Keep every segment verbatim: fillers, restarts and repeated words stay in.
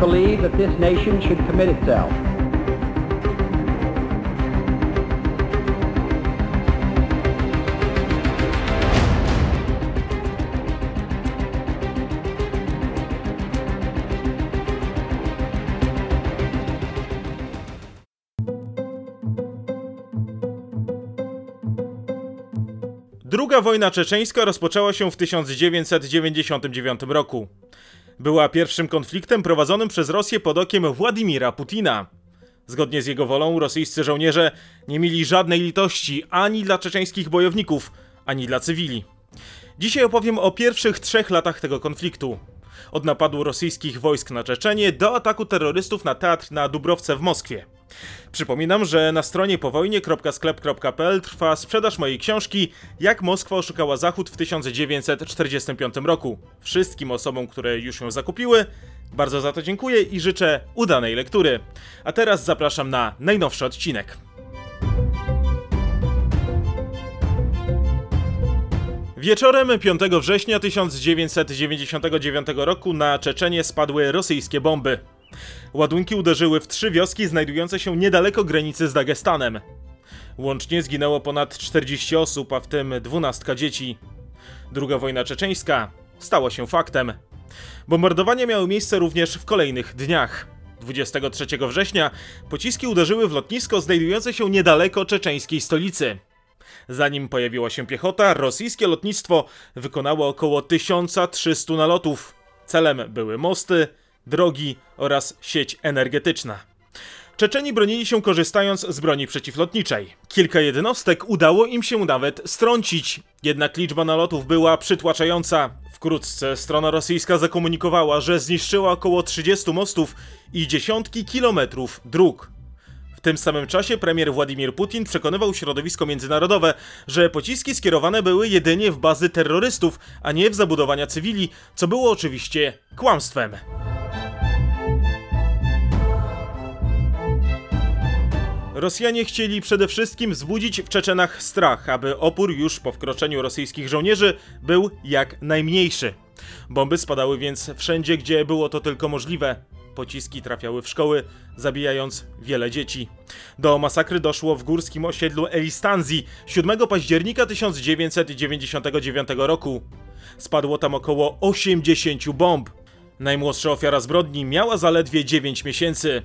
believe that this nation should commit itself. Druga wojna czeczeńska rozpoczęła się w tysiąc dziewięćset dziewięćdziesiątym dziewiątym roku. Była pierwszym konfliktem prowadzonym przez Rosję pod okiem Władimira Putina. Zgodnie z jego wolą rosyjscy żołnierze nie mieli żadnej litości ani dla czeczeńskich bojowników, ani dla cywili. Dzisiaj opowiem o pierwszych trzech latach tego konfliktu. Od napadu rosyjskich wojsk na Czeczenię do ataku terrorystów na teatr na Dubrowce w Moskwie. Przypominam, że na stronie powojnie kropka sklep kropka p l trwa sprzedaż mojej książki Jak Moskwa oszukała Zachód w tysiąc dziewięćset czterdziestym piątym roku. Wszystkim osobom, które już ją zakupiły, bardzo za to dziękuję i życzę udanej lektury. A teraz zapraszam na najnowszy odcinek. Wieczorem piątego września tysiąc dziewięćset dziewięćdziesiątego dziewiątego roku na Czeczenię spadły rosyjskie bomby. Ładunki uderzyły w trzy wioski znajdujące się niedaleko granicy z Dagestanem. Łącznie zginęło ponad czterdzieści osób, a w tym dwanaście dzieci. Druga wojna czeczeńska stała się faktem. Bombardowania miały miejsce również w kolejnych dniach. dwudziestego trzeciego września pociski uderzyły w lotnisko znajdujące się niedaleko czeczeńskiej stolicy. Zanim pojawiła się piechota, rosyjskie lotnictwo wykonało około tysiąc trzysta nalotów. Celem były mosty, drogi oraz sieć energetyczna. Czeczeni bronili się korzystając z broni przeciwlotniczej. Kilka jednostek udało im się nawet strącić. Jednak liczba nalotów była przytłaczająca. Wkrótce strona rosyjska zakomunikowała, że zniszczyła około trzydzieści mostów i dziesiątki kilometrów dróg. W tym samym czasie premier Władimir Putin przekonywał środowisko międzynarodowe, że pociski skierowane były jedynie w bazy terrorystów, a nie w zabudowania cywili, co było oczywiście kłamstwem. Rosjanie chcieli przede wszystkim wzbudzić w Czeczenach strach, aby opór już po wkroczeniu rosyjskich żołnierzy był jak najmniejszy. Bomby spadały więc wszędzie, gdzie było to tylko możliwe. Pociski trafiały w szkoły, zabijając wiele dzieci. Do masakry doszło w górskim osiedlu Elistanzi siódmego października tysiąc dziewięćset dziewięćdziesiątego dziewiątego roku. Spadło tam około osiemdziesiąt bomb. Najmłodsza ofiara zbrodni miała zaledwie dziewięć miesięcy.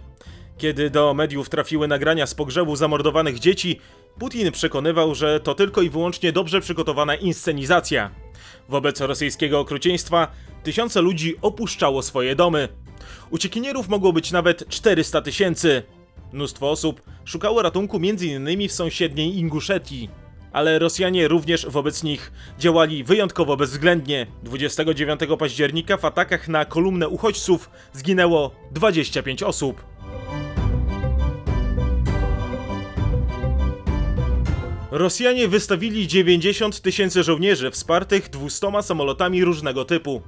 Kiedy do mediów trafiły nagrania z pogrzebu zamordowanych dzieci, Putin przekonywał, że to tylko i wyłącznie dobrze przygotowana inscenizacja. Wobec rosyjskiego okrucieństwa tysiące ludzi opuszczało swoje domy. Uciekinierów mogło być nawet czterysta tysięcy. Mnóstwo osób szukało ratunku między innymi w sąsiedniej Inguszetii. Ale Rosjanie również wobec nich działali wyjątkowo bezwzględnie. dwudziestego dziewiątego października w atakach na kolumnę uchodźców zginęło dwadzieścia pięć osób. Rosjanie wystawili dziewięćdziesiąt tysięcy żołnierzy wspartych dwustoma samolotami różnego typu.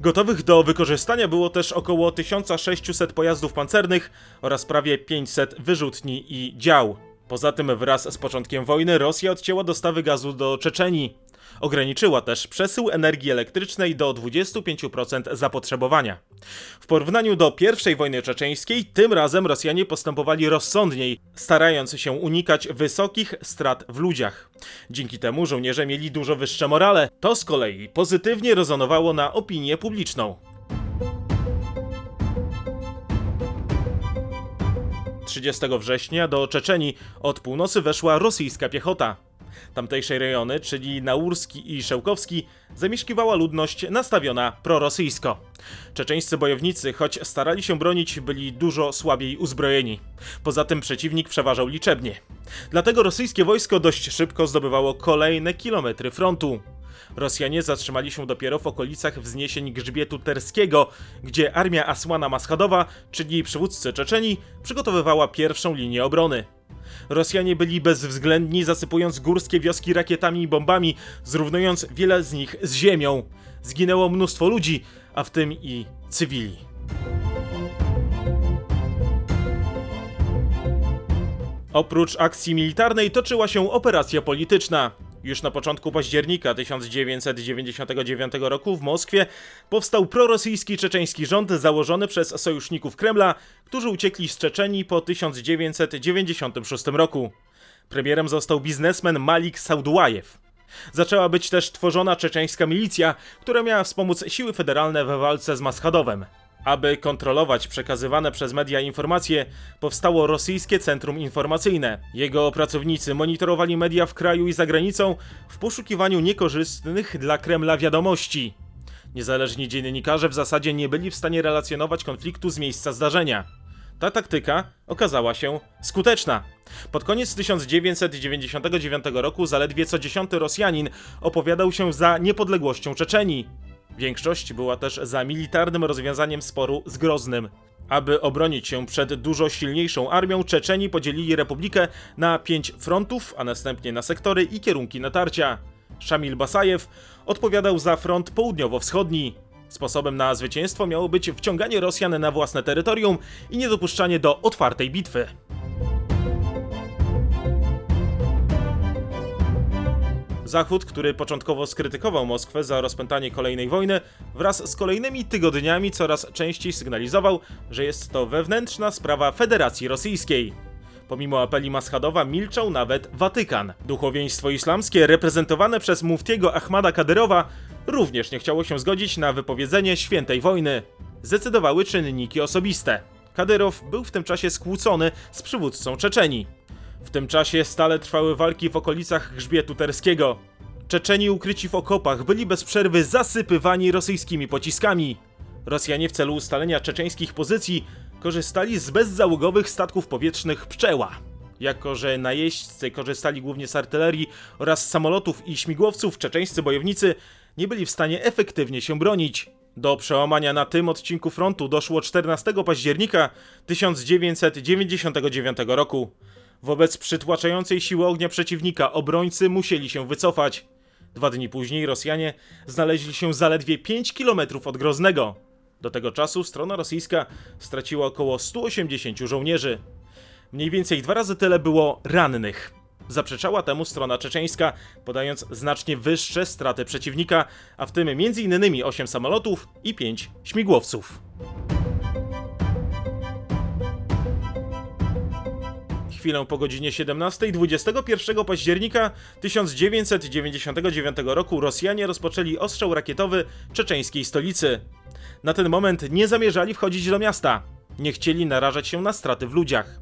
Gotowych do wykorzystania było też około tysiąc sześćset pojazdów pancernych oraz prawie pięćset wyrzutni i dział. Poza tym wraz z początkiem wojny Rosja odcięła dostawy gazu do Czeczenii. Ograniczyła też przesył energii elektrycznej do dwudziestu pięciu procent zapotrzebowania. W porównaniu do pierwszej wojny czeczeńskiej, tym razem Rosjanie postępowali rozsądniej, starając się unikać wysokich strat w ludziach. Dzięki temu żołnierze mieli dużo wyższe morale. To z kolei pozytywnie rezonowało na opinię publiczną. trzydziestego września do Czeczenii od północy weszła rosyjska piechota. Tamtejsze rejony, czyli Naurski i Szełkowski, zamieszkiwała ludność nastawiona prorosyjsko. Czeczeńscy bojownicy, choć starali się bronić, byli dużo słabiej uzbrojeni. Poza tym przeciwnik przeważał liczebnie. Dlatego rosyjskie wojsko dość szybko zdobywało kolejne kilometry frontu. Rosjanie zatrzymali się dopiero w okolicach wzniesień Grzbietu Terskiego, gdzie armia Asłana Maschadowa, czyli przywódcy Czeczenii, przygotowywała pierwszą linię obrony. Rosjanie byli bezwzględni, zasypując górskie wioski rakietami i bombami, zrównując wiele z nich z ziemią. Zginęło mnóstwo ludzi, a w tym i cywili. Oprócz akcji militarnej toczyła się operacja polityczna. Już na początku października tysiąc dziewięćset dziewięćdziesiątego dziewiątego roku w Moskwie powstał prorosyjski czeczeński rząd założony przez sojuszników Kremla, którzy uciekli z Czeczenii po tysiąc dziewięćset dziewięćdziesiątym szóstym roku. Premierem został biznesmen Malik Saudułajew. Zaczęła być też tworzona czeczeńska milicja, która miała wspomóc siły federalne we walce z Maschadowem. Aby kontrolować przekazywane przez media informacje, powstało Rosyjskie Centrum Informacyjne. Jego pracownicy monitorowali media w kraju i za granicą w poszukiwaniu niekorzystnych dla Kremla wiadomości. Niezależni dziennikarze w zasadzie nie byli w stanie relacjonować konfliktu z miejsca zdarzenia. Ta taktyka okazała się skuteczna. Pod koniec tysiąc dziewięćset dziewięćdziesiątego dziewiątego roku zaledwie co dziesiąty Rosjanin opowiadał się za niepodległością Czeczenii. Większość była też za militarnym rozwiązaniem sporu z Groznym. Aby obronić się przed dużo silniejszą armią, Czeczeni podzielili republikę na pięć frontów, a następnie na sektory i kierunki natarcia. Szamil Basajew odpowiadał za front południowo-wschodni. Sposobem na zwycięstwo miało być wciąganie Rosjan na własne terytorium i niedopuszczanie do otwartej bitwy. Zachód, który początkowo skrytykował Moskwę za rozpętanie kolejnej wojny, wraz z kolejnymi tygodniami coraz częściej sygnalizował, że jest to wewnętrzna sprawa Federacji Rosyjskiej. Pomimo apeli Maschadowa milczał nawet Watykan. Duchowieństwo islamskie reprezentowane przez muftiego Achmada Kadyrowa również nie chciało się zgodzić na wypowiedzenie świętej wojny. Zdecydowały czynniki osobiste. Kadyrow był w tym czasie skłócony z przywódcą Czeczenii. W tym czasie stale trwały walki w okolicach Grzbietu Terskiego. Czeczeni ukryci w okopach byli bez przerwy zasypywani rosyjskimi pociskami. Rosjanie w celu ustalenia czeczeńskich pozycji korzystali z bezzałogowych statków powietrznych Pszczoła. Jako że najeźdźcy korzystali głównie z artylerii oraz samolotów i śmigłowców, czeczeńscy bojownicy nie byli w stanie efektywnie się bronić. Do przełamania na tym odcinku frontu doszło czternastego października tysiąc dziewięćset dziewięćdziesiątego dziewiątego roku. Wobec przytłaczającej siły ognia przeciwnika obrońcy musieli się wycofać. Dwa dni później Rosjanie znaleźli się zaledwie pięć kilometrów od Groznego. Do tego czasu strona rosyjska straciła około stu osiemdziesięciu żołnierzy. Mniej więcej dwa razy tyle było rannych. Zaprzeczała temu strona czeczeńska, podając znacznie wyższe straty przeciwnika, a w tym między innymi osiem samolotów i pięć śmigłowców. Chwilę po godzinie siedemnastej dwudziestego pierwszego października tysiąc dziewięćset dziewięćdziesiątego dziewiątego roku Rosjanie rozpoczęli ostrzał rakietowy czeczeńskiej stolicy. Na ten moment nie zamierzali wchodzić do miasta. Nie chcieli narażać się na straty w ludziach.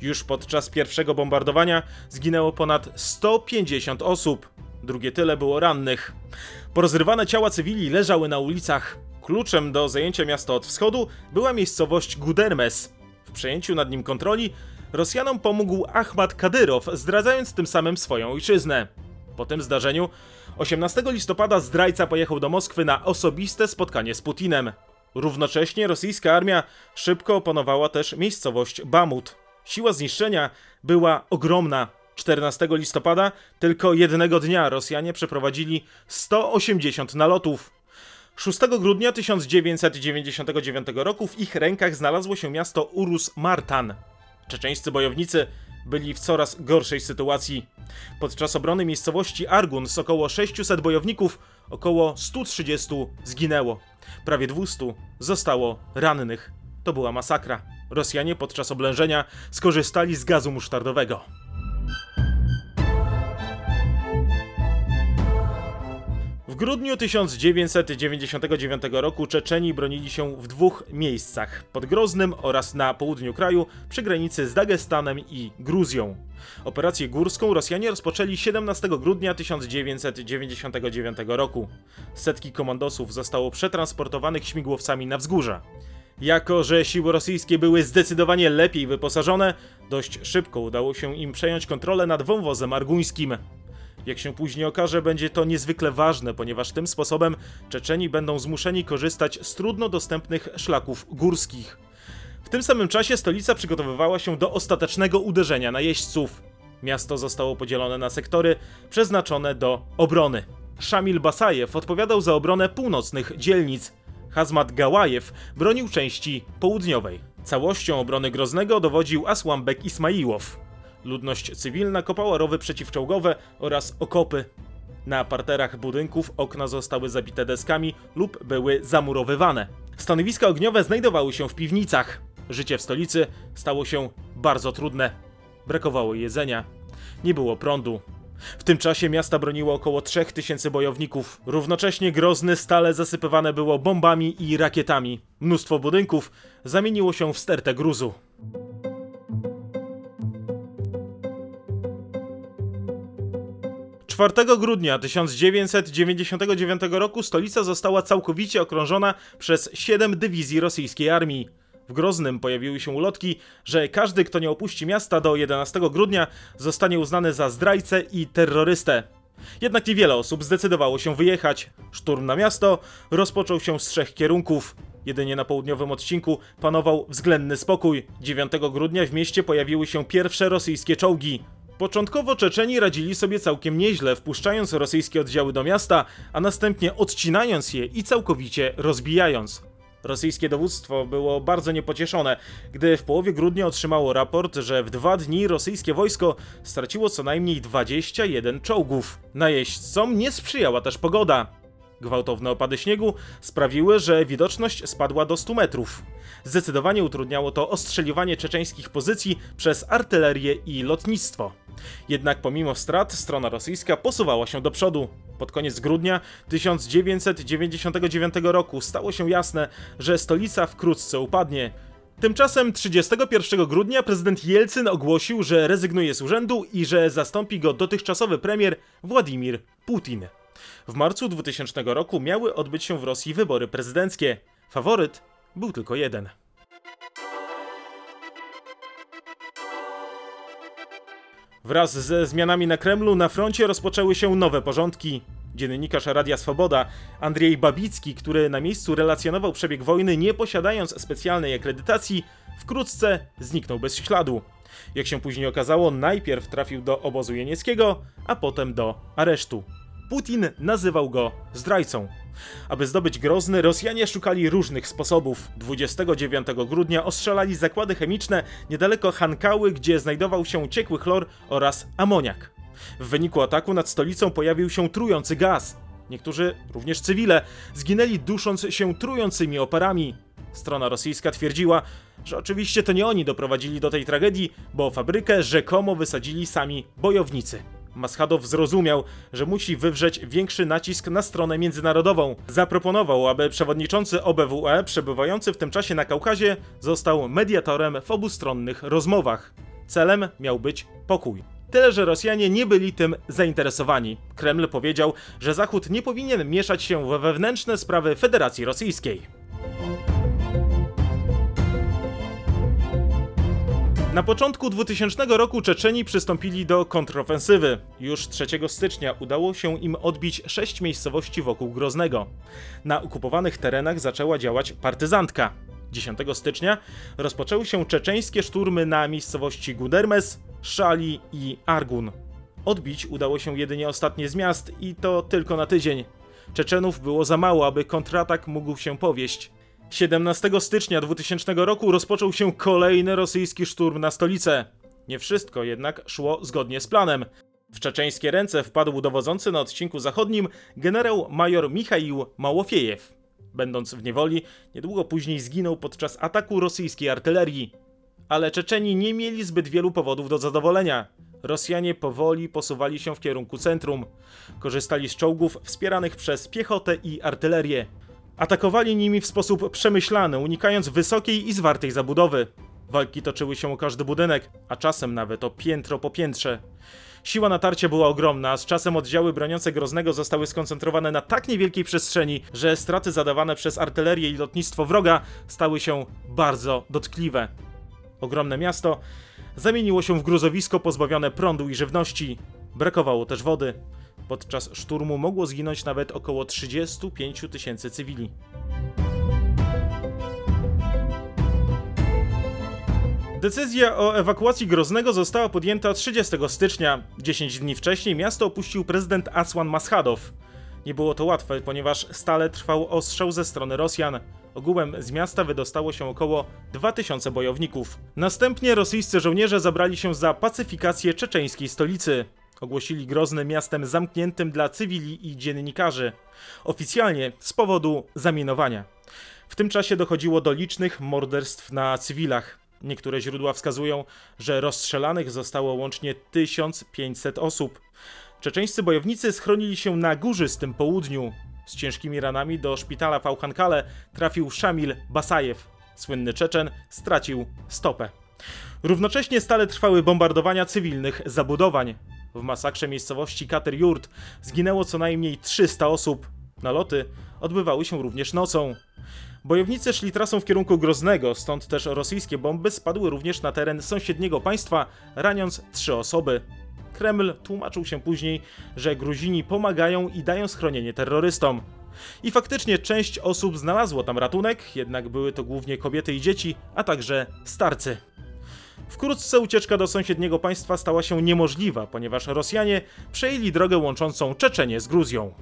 Już podczas pierwszego bombardowania zginęło ponad sto pięćdziesiąt osób. Drugie tyle było rannych. Porozrywane ciała cywili leżały na ulicach. Kluczem do zajęcia miasta od wschodu była miejscowość Gudermes. W przejęciu nad nim kontroli Rosjanom pomógł Achmat Kadyrow, zdradzając tym samym swoją ojczyznę. Po tym zdarzeniu osiemnastego listopada zdrajca pojechał do Moskwy na osobiste spotkanie z Putinem. Równocześnie rosyjska armia szybko opanowała też miejscowość Bamut. Siła zniszczenia była ogromna. czternastego listopada tylko jednego dnia Rosjanie przeprowadzili sto osiemdziesiąt nalotów. szóstego grudnia tysiąc dziewięćset dziewięćdziesiątego dziewiątego roku w ich rękach znalazło się miasto Urus-Martan. Czeczeńscy bojownicy byli w coraz gorszej sytuacji. Podczas obrony miejscowości Argun z około sześciuset bojowników około stu trzydziestu zginęło. Prawie dwieście zostało rannych. To była masakra. Rosjanie podczas oblężenia skorzystali z gazu musztardowego. W grudniu tysiąc dziewięćset dziewięćdziesiątego dziewiątego roku Czeczeni bronili się w dwóch miejscach: pod Groznym oraz na południu kraju przy granicy z Dagestanem i Gruzją. Operację górską Rosjanie rozpoczęli siedemnastego grudnia tysiąc dziewięćset dziewięćdziesiątego dziewiątego roku. Setki komandosów zostało przetransportowanych śmigłowcami na wzgórza. Jako że siły rosyjskie były zdecydowanie lepiej wyposażone, dość szybko udało się im przejąć kontrolę nad wąwozem arguńskim. Jak się później okaże, będzie to niezwykle ważne, ponieważ tym sposobem Czeczeni będą zmuszeni korzystać z trudno dostępnych szlaków górskich. W tym samym czasie stolica przygotowywała się do ostatecznego uderzenia najeźdźców. Miasto zostało podzielone na sektory przeznaczone do obrony. Szamil Basajew odpowiadał za obronę północnych dzielnic. Hazmat Gałajew bronił części południowej. Całością obrony Groznego dowodził Asłambek Ismailow. Ludność cywilna kopała rowy przeciwczołgowe oraz okopy. Na parterach budynków okna zostały zabite deskami lub były zamurowywane. Stanowiska ogniowe znajdowały się w piwnicach. Życie w stolicy stało się bardzo trudne. Brakowało jedzenia, nie było prądu. W tym czasie miasta broniło około trzech tysięcy bojowników. Równocześnie Grozny stale zasypywane było bombami i rakietami. Mnóstwo budynków zamieniło się w stertę gruzu. czwartego grudnia tysiąc dziewięćset dziewięćdziesiątego dziewiątego roku stolica została całkowicie okrążona przez siedem dywizji rosyjskiej armii. W Groznym pojawiły się ulotki, że każdy, kto nie opuści miasta do jedenastego grudnia, zostanie uznany za zdrajcę i terrorystę. Jednak niewiele osób zdecydowało się wyjechać. Szturm na miasto rozpoczął się z trzech kierunków. Jedynie na południowym odcinku panował względny spokój. dziewiątego grudnia w mieście pojawiły się pierwsze rosyjskie czołgi. Początkowo Czeczeni radzili sobie całkiem nieźle, wpuszczając rosyjskie oddziały do miasta, a następnie odcinając je i całkowicie rozbijając. Rosyjskie dowództwo było bardzo niepocieszone, gdy w połowie grudnia otrzymało raport, że w dwa dni rosyjskie wojsko straciło co najmniej dwadzieścia jeden czołgów. Najeźdźcom nie sprzyjała też pogoda. Gwałtowne opady śniegu sprawiły, że widoczność spadła do stu metrów. Zdecydowanie utrudniało to ostrzeliwanie czeczeńskich pozycji przez artylerię i lotnictwo. Jednak pomimo strat strona rosyjska posuwała się do przodu. Pod koniec grudnia tysiąc dziewięćset dziewięćdziesiątego dziewiątego roku stało się jasne, że stolica wkrótce upadnie. Tymczasem trzydziestego pierwszego grudnia prezydent Jelcyn ogłosił, że rezygnuje z urzędu i że zastąpi go dotychczasowy premier Władimir Putin. W marcu dwutysięcznego roku miały odbyć się w Rosji wybory prezydenckie. Faworyt był tylko jeden. Wraz ze zmianami na Kremlu na froncie rozpoczęły się nowe porządki. Dziennikarz Radia Swoboda Andrzej Babicki, który na miejscu relacjonował przebieg wojny nie posiadając specjalnej akredytacji, wkrótce zniknął bez śladu. Jak się później okazało, najpierw trafił do obozu jenieckiego, a potem do aresztu. Putin nazywał go zdrajcą. Aby zdobyć Grozny, Rosjanie szukali różnych sposobów. dwudziestego dziewiątego grudnia ostrzelali zakłady chemiczne niedaleko Hankały, gdzie znajdował się ciekły chlor oraz amoniak. W wyniku ataku nad stolicą pojawił się trujący gaz. Niektórzy, również cywile, zginęli dusząc się trującymi oparami. Strona rosyjska twierdziła, że oczywiście to nie oni doprowadzili do tej tragedii, bo fabrykę rzekomo wysadzili sami bojownicy. Maschadow zrozumiał, że musi wywrzeć większy nacisk na stronę międzynarodową. Zaproponował, aby przewodniczący O B W E, przebywający w tym czasie na Kaukazie, został mediatorem w obustronnych rozmowach. Celem miał być pokój. Tyle, że Rosjanie nie byli tym zainteresowani. Kreml powiedział, że Zachód nie powinien mieszać się we wewnętrzne sprawy Federacji Rosyjskiej. Na początku dwutysięcznego roku Czeczeni przystąpili do kontrofensywy. Już trzeciego stycznia udało się im odbić sześć miejscowości wokół Groznego. Na okupowanych terenach zaczęła działać partyzantka. dziesiątego stycznia rozpoczęły się czeczeńskie szturmy na miejscowości Gudermes, Szali i Argun. Odbić udało się jedynie ostatnie z miast i to tylko na tydzień. Czeczenów było za mało, aby kontratak mógł się powieść. siedemnastego stycznia dwutysięcznego roku rozpoczął się kolejny rosyjski szturm na stolicę. Nie wszystko jednak szło zgodnie z planem. W czeczeńskie ręce wpadł dowodzący na odcinku zachodnim generał major Michał Małofiejew. Będąc w niewoli, niedługo później zginął podczas ataku rosyjskiej artylerii. Ale Czeczeni nie mieli zbyt wielu powodów do zadowolenia. Rosjanie powoli posuwali się w kierunku centrum. Korzystali z czołgów wspieranych przez piechotę i artylerię. Atakowali nimi w sposób przemyślany, unikając wysokiej i zwartej zabudowy. Walki toczyły się o każdy budynek, a czasem nawet o piętro po piętrze. Siła natarcia była ogromna, a z czasem oddziały broniące Groznego zostały skoncentrowane na tak niewielkiej przestrzeni, że straty zadawane przez artylerię i lotnictwo wroga stały się bardzo dotkliwe. Ogromne miasto zamieniło się w gruzowisko pozbawione prądu i żywności. Brakowało też wody. Podczas szturmu mogło zginąć nawet około trzydziestu pięciu tysięcy cywili. Decyzja o ewakuacji Groznego została podjęta trzydziestego stycznia. dziesięć dni wcześniej miasto opuścił prezydent Asłan Maschadow. Nie było to łatwe, ponieważ stale trwał ostrzał ze strony Rosjan. Ogółem z miasta wydostało się około dwa tysiące bojowników. Następnie rosyjscy żołnierze zabrali się za pacyfikację czeczeńskiej stolicy. ogłosili Grozny miastem zamkniętym dla cywili i dziennikarzy, oficjalnie z powodu zamienowania. W tym czasie dochodziło do licznych morderstw na cywilach. Niektóre źródła wskazują, że rozstrzelanych zostało łącznie tysiąc pięćset osób. Czeczeńscy bojownicy schronili się na górzystym południu. Z ciężkimi ranami do szpitala w Auchan Kale trafił Szamil Basajew. Słynny Czeczen stracił stopę. Równocześnie stale trwały bombardowania cywilnych zabudowań. W masakrze miejscowości Kater-Jurt zginęło co najmniej trzysta osób. Naloty odbywały się również nocą. Bojownicy szli trasą w kierunku Groznego, stąd też rosyjskie bomby spadły również na teren sąsiedniego państwa, raniąc trzy osoby. Kreml tłumaczył się później, że Gruzini pomagają i dają schronienie terrorystom. I faktycznie część osób znalazło tam ratunek, jednak były to głównie kobiety i dzieci, a także starcy. Wkrótce ucieczka do sąsiedniego państwa stała się niemożliwa, ponieważ Rosjanie przejęli drogę łączącą Czeczenię z Gruzją.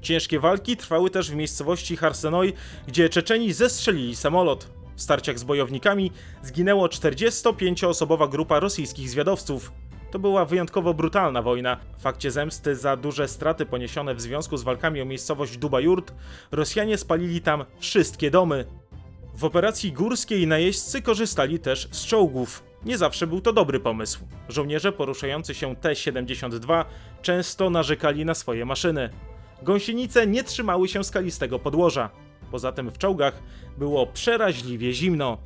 Ciężkie walki trwały też w miejscowości Harsenoy, gdzie Czeczeni zestrzelili samolot. W starciach z bojownikami zginęło czterdziestopięcioosobowa grupa rosyjskich zwiadowców. To była wyjątkowo brutalna wojna. W akcie zemsty za duże straty poniesione w związku z walkami o miejscowość Dubajurt, Rosjanie spalili tam wszystkie domy. W operacji górskiej najeźdźcy korzystali też z czołgów. Nie zawsze był to dobry pomysł. Żołnierze poruszający się T siedemdziesiąt dwa często narzekali na swoje maszyny. Gąsienice nie trzymały się skalistego podłoża. Poza tym w czołgach było przeraźliwie zimno.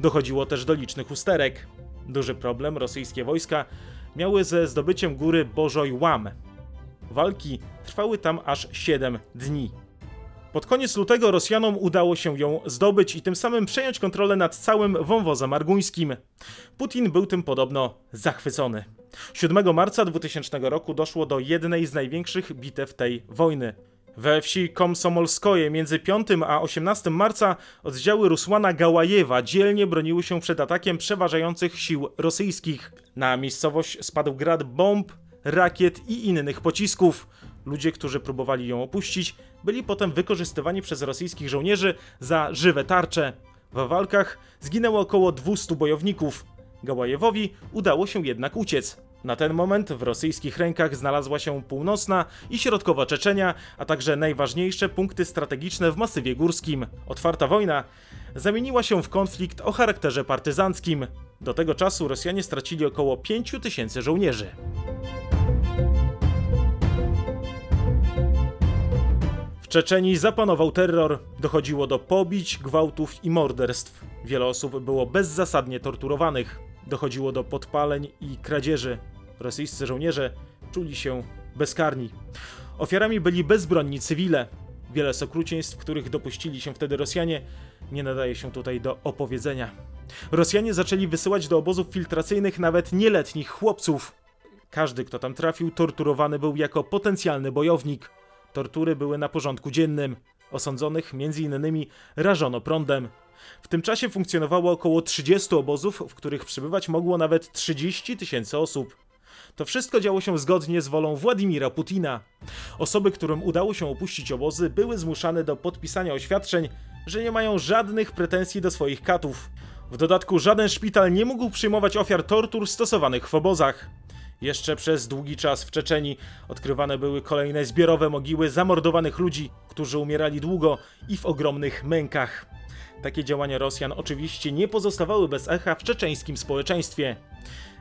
Dochodziło też do licznych usterek. Duży problem rosyjskie wojska miały ze zdobyciem góry Bożoj-Łam. Walki trwały tam aż siedem dni. Pod koniec lutego Rosjanom udało się ją zdobyć i tym samym przejąć kontrolę nad całym wąwozem arguńskim. Putin był tym podobno zachwycony. siódmego marca dwutysięcznego roku doszło do jednej z największych bitew tej wojny. We wsi Komsomolskoje między piątego a osiemnastego marca oddziały Rusłana Gałajewa dzielnie broniły się przed atakiem przeważających sił rosyjskich. Na miejscowość spadł grad bomb, rakiet i innych pocisków. Ludzie, którzy próbowali ją opuścić, byli potem wykorzystywani przez rosyjskich żołnierzy za żywe tarcze. W walkach zginęło około dwustu bojowników. Gałajewowi udało się jednak uciec. Na ten moment w rosyjskich rękach znalazła się północna i środkowa Czeczenia, a także najważniejsze punkty strategiczne w masywie górskim. Otwarta wojna zamieniła się w konflikt o charakterze partyzanckim. Do tego czasu Rosjanie stracili około pięciu tysięcy żołnierzy. W Czeczenii zapanował terror. Dochodziło do pobić, gwałtów i morderstw. Wiele osób było bezzasadnie torturowanych. Dochodziło do podpaleń i kradzieży. Rosyjscy żołnierze czuli się bezkarni. Ofiarami byli bezbronni cywile. Wiele z okrucieństw, których dopuścili się wtedy Rosjanie, nie nadaje się tutaj do opowiedzenia. Rosjanie zaczęli wysyłać do obozów filtracyjnych nawet nieletnich chłopców. Każdy, kto tam trafił, torturowany był jako potencjalny bojownik. Tortury były na porządku dziennym. Osądzonych między innymi rażono prądem. W tym czasie funkcjonowało około trzydziestu obozów, w których przybywać mogło nawet trzydzieści tysięcy osób. To wszystko działo się zgodnie z wolą Władimira Putina. Osoby, którym udało się opuścić obozy, były zmuszane do podpisania oświadczeń, że nie mają żadnych pretensji do swoich katów. W dodatku żaden szpital nie mógł przyjmować ofiar tortur stosowanych w obozach. Jeszcze przez długi czas w Czeczenii odkrywane były kolejne zbiorowe mogiły zamordowanych ludzi, którzy umierali długo i w ogromnych mękach. Takie działania Rosjan oczywiście nie pozostawały bez echa w czeczeńskim społeczeństwie.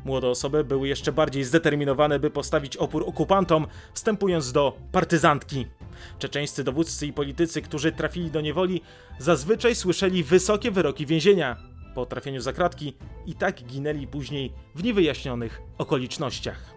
Młode osoby były jeszcze bardziej zdeterminowane, by postawić opór okupantom, wstępując do partyzantki. Czeczeńscy dowódcy i politycy, którzy trafili do niewoli, zazwyczaj słyszeli wysokie wyroki więzienia. Po trafieniu za kratki i tak ginęli później w niewyjaśnionych okolicznościach.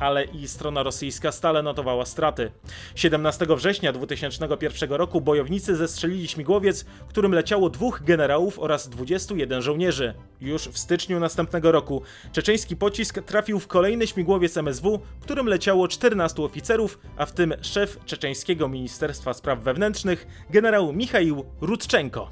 Ale i strona rosyjska stale notowała straty. siedemnastego września dwa tysiące pierwszego roku bojownicy zestrzelili śmigłowiec, którym leciało dwóch generałów oraz dwudziestu jeden żołnierzy. Już w styczniu następnego roku czeczeński pocisk trafił w kolejny śmigłowiec M S W, którym leciało czternastu oficerów, a w tym szef czeczeńskiego Ministerstwa Spraw Wewnętrznych generał Michał Rutczenko.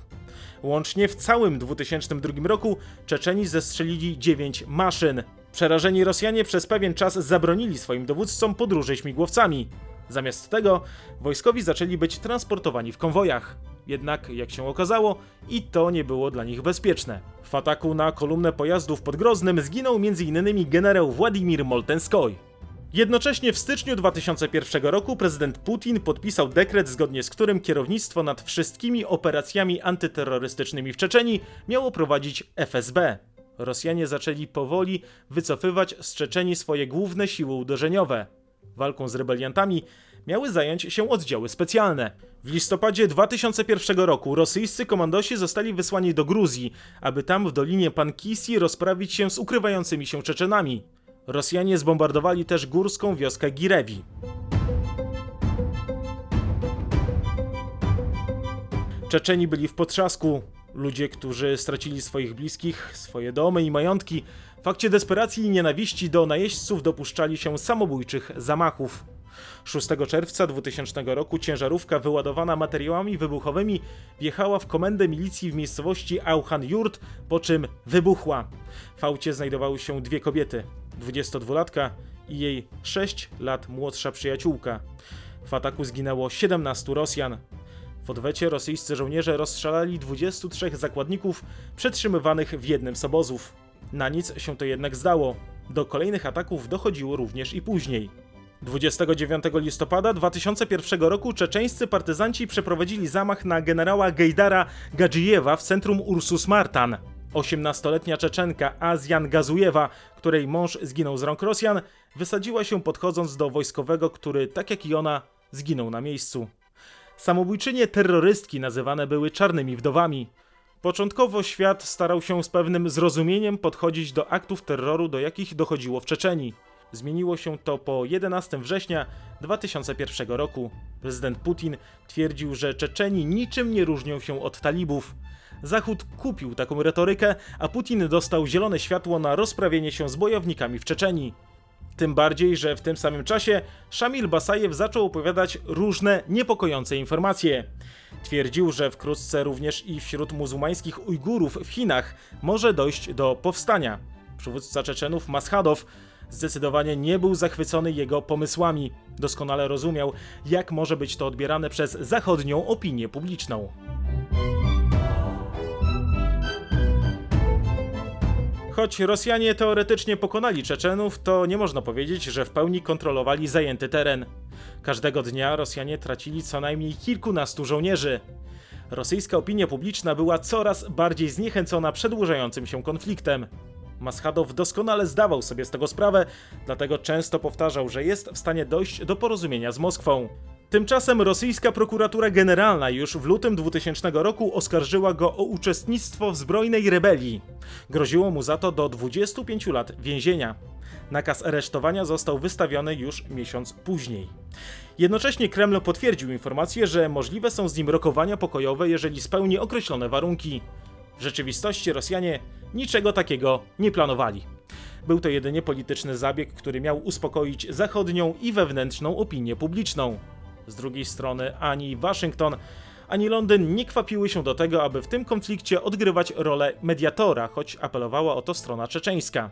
Łącznie w całym dwa tysiące drugiego roku Czeczeni zestrzelili dziewięć maszyn. Przerażeni Rosjanie przez pewien czas zabronili swoim dowódcom podróży śmigłowcami. Zamiast tego wojskowi zaczęli być transportowani w konwojach. jednak jak się okazało i to nie było dla nich bezpieczne. W ataku na kolumnę pojazdów pod Groznym zginął między innymi generał Władimir Moltenskoj. Jednocześnie w styczniu dwa tysiące pierwszego roku prezydent Putin podpisał dekret, zgodnie z którym kierownictwo nad wszystkimi operacjami antyterrorystycznymi w Czeczenii miało prowadzić F S B. Rosjanie zaczęli powoli wycofywać z Czeczenii swoje główne siły uderzeniowe. Walką z rebeliantami miały zająć się oddziały specjalne. W listopadzie dwa tysiące pierwszego roku rosyjscy komandosi zostali wysłani do Gruzji, aby tam w dolinie Pankisi rozprawić się z ukrywającymi się Czeczenami. Rosjanie zbombardowali też górską wioskę Girewi. Czeczeni byli w potrzasku. Ludzie, którzy stracili swoich bliskich, swoje domy i majątki, w akcie desperacji i nienawiści do najeźdźców dopuszczali się samobójczych zamachów. szóstego czerwca dwutysięcznego roku ciężarówka wyładowana materiałami wybuchowymi wjechała w komendę milicji w miejscowości Auchan Kale, po czym wybuchła. W aucie znajdowały się dwie kobiety. dwudziestodwulatka i jej sześć lat młodsza przyjaciółka. W ataku zginęło siedemnastu Rosjan. W odwecie rosyjscy żołnierze rozstrzelali dwudziestu trzech zakładników przetrzymywanych w jednym z obozów. Na nic się to jednak zdało. Do kolejnych ataków dochodziło również i później. dwudziestego dziewiątego listopada dwa tysiące pierwszego roku czeczeńscy partyzanci przeprowadzili zamach na generała Gejdara Gadżijewa w centrum Ursus-Martan. osiemnastoletnia Czeczenka Azjan Gazujewa, której mąż zginął z rąk Rosjan, wysadziła się podchodząc do wojskowego, który, tak jak i ona, zginął na miejscu. Samobójczynie terrorystki nazywane były czarnymi wdowami. Początkowo świat starał się z pewnym zrozumieniem podchodzić do aktów terroru, do jakich dochodziło w Czeczenii. Zmieniło się to po jedenastego września dwa tysiące pierwszego roku. Prezydent Putin twierdził, że Czeczeni niczym nie różnią się od talibów. Zachód kupił taką retorykę, a Putin dostał zielone światło na rozprawienie się z bojownikami w Czeczenii. Tym bardziej, że w tym samym czasie Szamil Basajew zaczął opowiadać różne niepokojące informacje. Twierdził, że wkrótce również i wśród muzułmańskich Ujgurów w Chinach może dojść do powstania. Przywódca Czeczenów Maschadow zdecydowanie nie był zachwycony jego pomysłami. Doskonale rozumiał, jak może być to odbierane przez zachodnią opinię publiczną. Choć Rosjanie teoretycznie pokonali Czeczenów, to nie można powiedzieć, że w pełni kontrolowali zajęty teren. Każdego dnia Rosjanie tracili co najmniej kilkunastu żołnierzy. Rosyjska opinia publiczna była coraz bardziej zniechęcona przedłużającym się konfliktem. Maschadow doskonale zdawał sobie z tego sprawę, dlatego często powtarzał, że jest w stanie dojść do porozumienia z Moskwą. Tymczasem rosyjska prokuratura generalna już w lutym dwutysięcznego roku oskarżyła go o uczestnictwo w zbrojnej rebelii. Groziło mu za to do dwudziestu pięciu lat więzienia. Nakaz aresztowania został wystawiony już miesiąc później. Jednocześnie Kreml potwierdził informację, że możliwe są z nim rokowania pokojowe, jeżeli spełni określone warunki. W rzeczywistości Rosjanie niczego takiego nie planowali. Był to jedynie polityczny zabieg, który miał uspokoić zachodnią i wewnętrzną opinię publiczną. Z drugiej strony ani Waszyngton, ani Londyn nie kwapiły się do tego, aby w tym konflikcie odgrywać rolę mediatora, choć apelowała o to strona czeczeńska.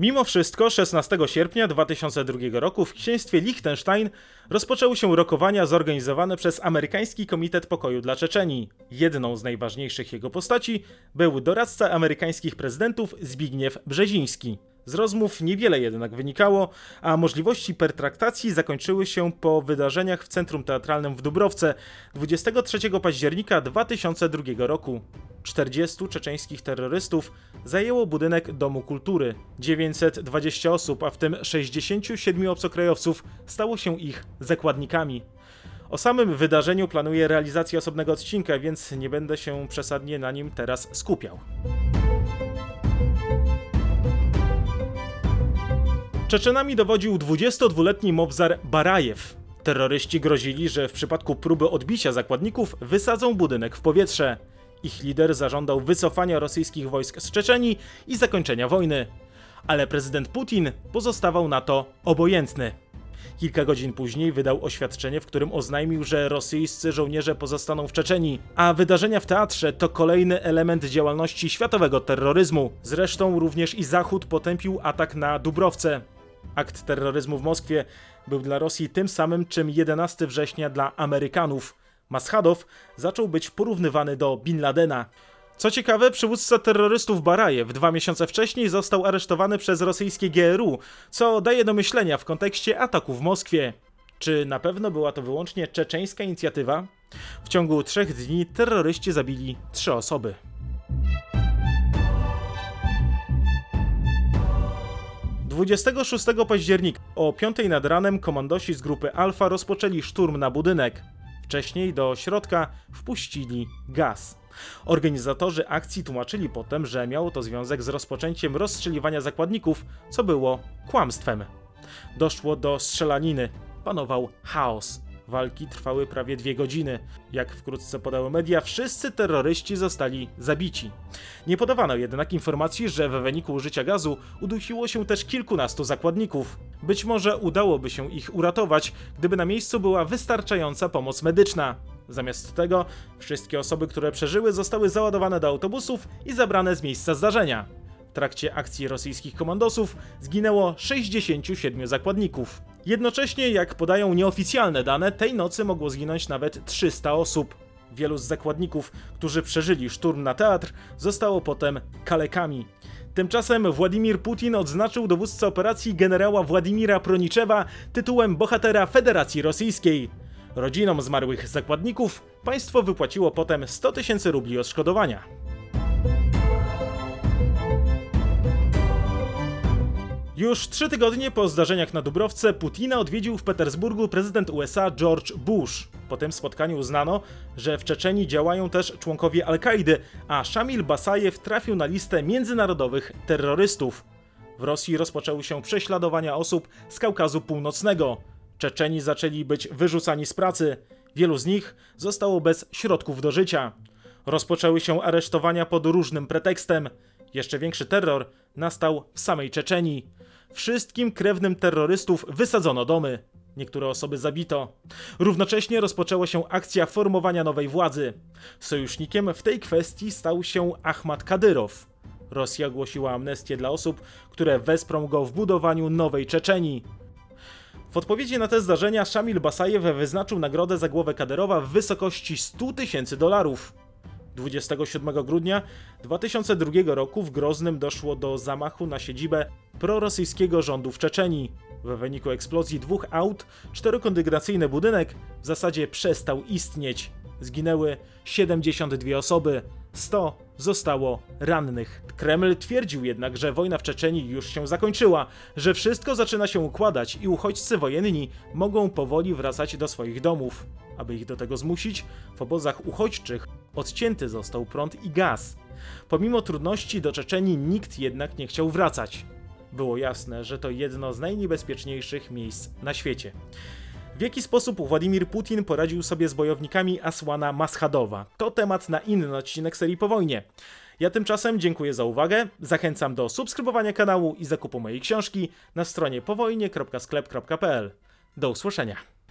Mimo wszystko szesnastego sierpnia dwa tysiące drugiego roku w księstwie Liechtenstein rozpoczęły się rokowania zorganizowane przez Amerykański Komitet Pokoju dla Czeczenii. Jedną z najważniejszych jego postaci był doradca amerykańskich prezydentów Zbigniew Brzeziński. Z rozmów niewiele jednak wynikało, a możliwości pertraktacji zakończyły się po wydarzeniach w Centrum Teatralnym w Dubrowce dwudziestego trzeciego października dwa tysiące drugiego roku. czterdziestu czeczeńskich terrorystów zajęło budynek Domu Kultury. dziewięćset dwadzieścia osób, a w tym sześćdziesięciu siedmiu obcokrajowców, stało się ich zakładnikami. O samym wydarzeniu planuję realizację osobnego odcinka, więc nie będę się przesadnie na nim teraz skupiał. Czeczenami dowodził dwudziestodwuletni Mowsar Barajew. Terroryści grozili, że w przypadku próby odbicia zakładników wysadzą budynek w powietrze. Ich lider zażądał wycofania rosyjskich wojsk z Czeczenii i zakończenia wojny. Ale prezydent Putin pozostawał na to obojętny. Kilka godzin później wydał oświadczenie, w którym oznajmił, że rosyjscy żołnierze pozostaną w Czeczenii, a wydarzenia w teatrze to kolejny element działalności światowego terroryzmu. Zresztą również i Zachód potępił atak na Dubrowce. Akt terroryzmu w Moskwie był dla Rosji tym samym, czym jedenastego września dla Amerykanów. Maschadow zaczął być porównywany do Bin Ladena. Co ciekawe, przywódca terrorystów Barajew dwa miesiące wcześniej został aresztowany przez rosyjskie G R U, co daje do myślenia w kontekście ataku w Moskwie. Czy na pewno była to wyłącznie czeczeńska inicjatywa? W ciągu trzech dni terroryści zabili trzy osoby. dwudziestego szóstego października o piątej nad ranem komandosi z grupy Alfa rozpoczęli szturm na budynek. Wcześniej do środka wpuścili gaz. Organizatorzy akcji tłumaczyli potem, że miało to związek z rozpoczęciem rozstrzeliwania zakładników, co było kłamstwem. Doszło do strzelaniny. Panował chaos. Walki trwały prawie dwie godziny. Jak wkrótce podały media, wszyscy terroryści zostali zabici. Nie podawano jednak informacji, że w wyniku użycia gazu udusiło się też kilkunastu zakładników. Być może udałoby się ich uratować, gdyby na miejscu była wystarczająca pomoc medyczna. Zamiast tego, wszystkie osoby, które przeżyły, zostały załadowane do autobusów i zabrane z miejsca zdarzenia. W trakcie akcji rosyjskich komandosów zginęło sześćdziesięciu siedmiu zakładników. Jednocześnie, jak podają nieoficjalne dane, tej nocy mogło zginąć nawet trzysta osób. Wielu z zakładników, którzy przeżyli szturm na teatr, zostało potem kalekami. Tymczasem Władimir Putin odznaczył dowódcę operacji generała Władimira Proniczewa tytułem Bohatera Federacji Rosyjskiej. Rodzinom zmarłych zakładników państwo wypłaciło potem sto tysięcy rubli odszkodowania. Już trzy tygodnie po zdarzeniach na Dubrowce Putina odwiedził w Petersburgu prezydent U S A George Bush. Po tym spotkaniu uznano, że w Czeczenii działają też członkowie Al-Kaidy, a Szamil Basajew trafił na listę międzynarodowych terrorystów. W Rosji rozpoczęły się prześladowania osób z Kaukazu Północnego. Czeczeni zaczęli być wyrzucani z pracy. Wielu z nich zostało bez środków do życia. Rozpoczęły się aresztowania pod różnym pretekstem. Jeszcze większy terror nastał w samej Czeczenii. Wszystkim krewnym terrorystów wysadzono domy. Niektóre osoby zabito. Równocześnie rozpoczęła się akcja formowania nowej władzy. Sojusznikiem w tej kwestii stał się Achmat Kadyrow. Rosja ogłosiła amnestię dla osób, które wesprą go w budowaniu nowej Czeczenii. W odpowiedzi na te zdarzenia Szamil Basajew wyznaczył nagrodę za głowę Kadyrowa w wysokości stu tysięcy dolarów. dwudziestego siódmego grudnia dwa tysiące drugiego roku w Groznym doszło do zamachu na siedzibę prorosyjskiego rządu w Czeczenii. W wyniku eksplozji dwóch aut czterokondygnacyjny budynek w zasadzie przestał istnieć. Zginęły siedemdziesiąt dwie osoby, sto zostało rannych. Kreml twierdził jednak, że wojna w Czeczenii już się zakończyła, że wszystko zaczyna się układać i uchodźcy wojenni mogą powoli wracać do swoich domów. Aby ich do tego zmusić, w obozach uchodźczych odcięty został prąd i gaz. Pomimo trudności do Czeczenii nikt jednak nie chciał wracać. Było jasne, że to jedno z najniebezpieczniejszych miejsc na świecie. W jaki sposób Władimir Putin poradził sobie z bojownikami Asłana Maschadowa? To temat na inny odcinek serii Po wojnie. Ja tymczasem dziękuję za uwagę, zachęcam do subskrybowania kanału i zakupu mojej książki na stronie powojnie kropka sklep kropka pl. Do usłyszenia.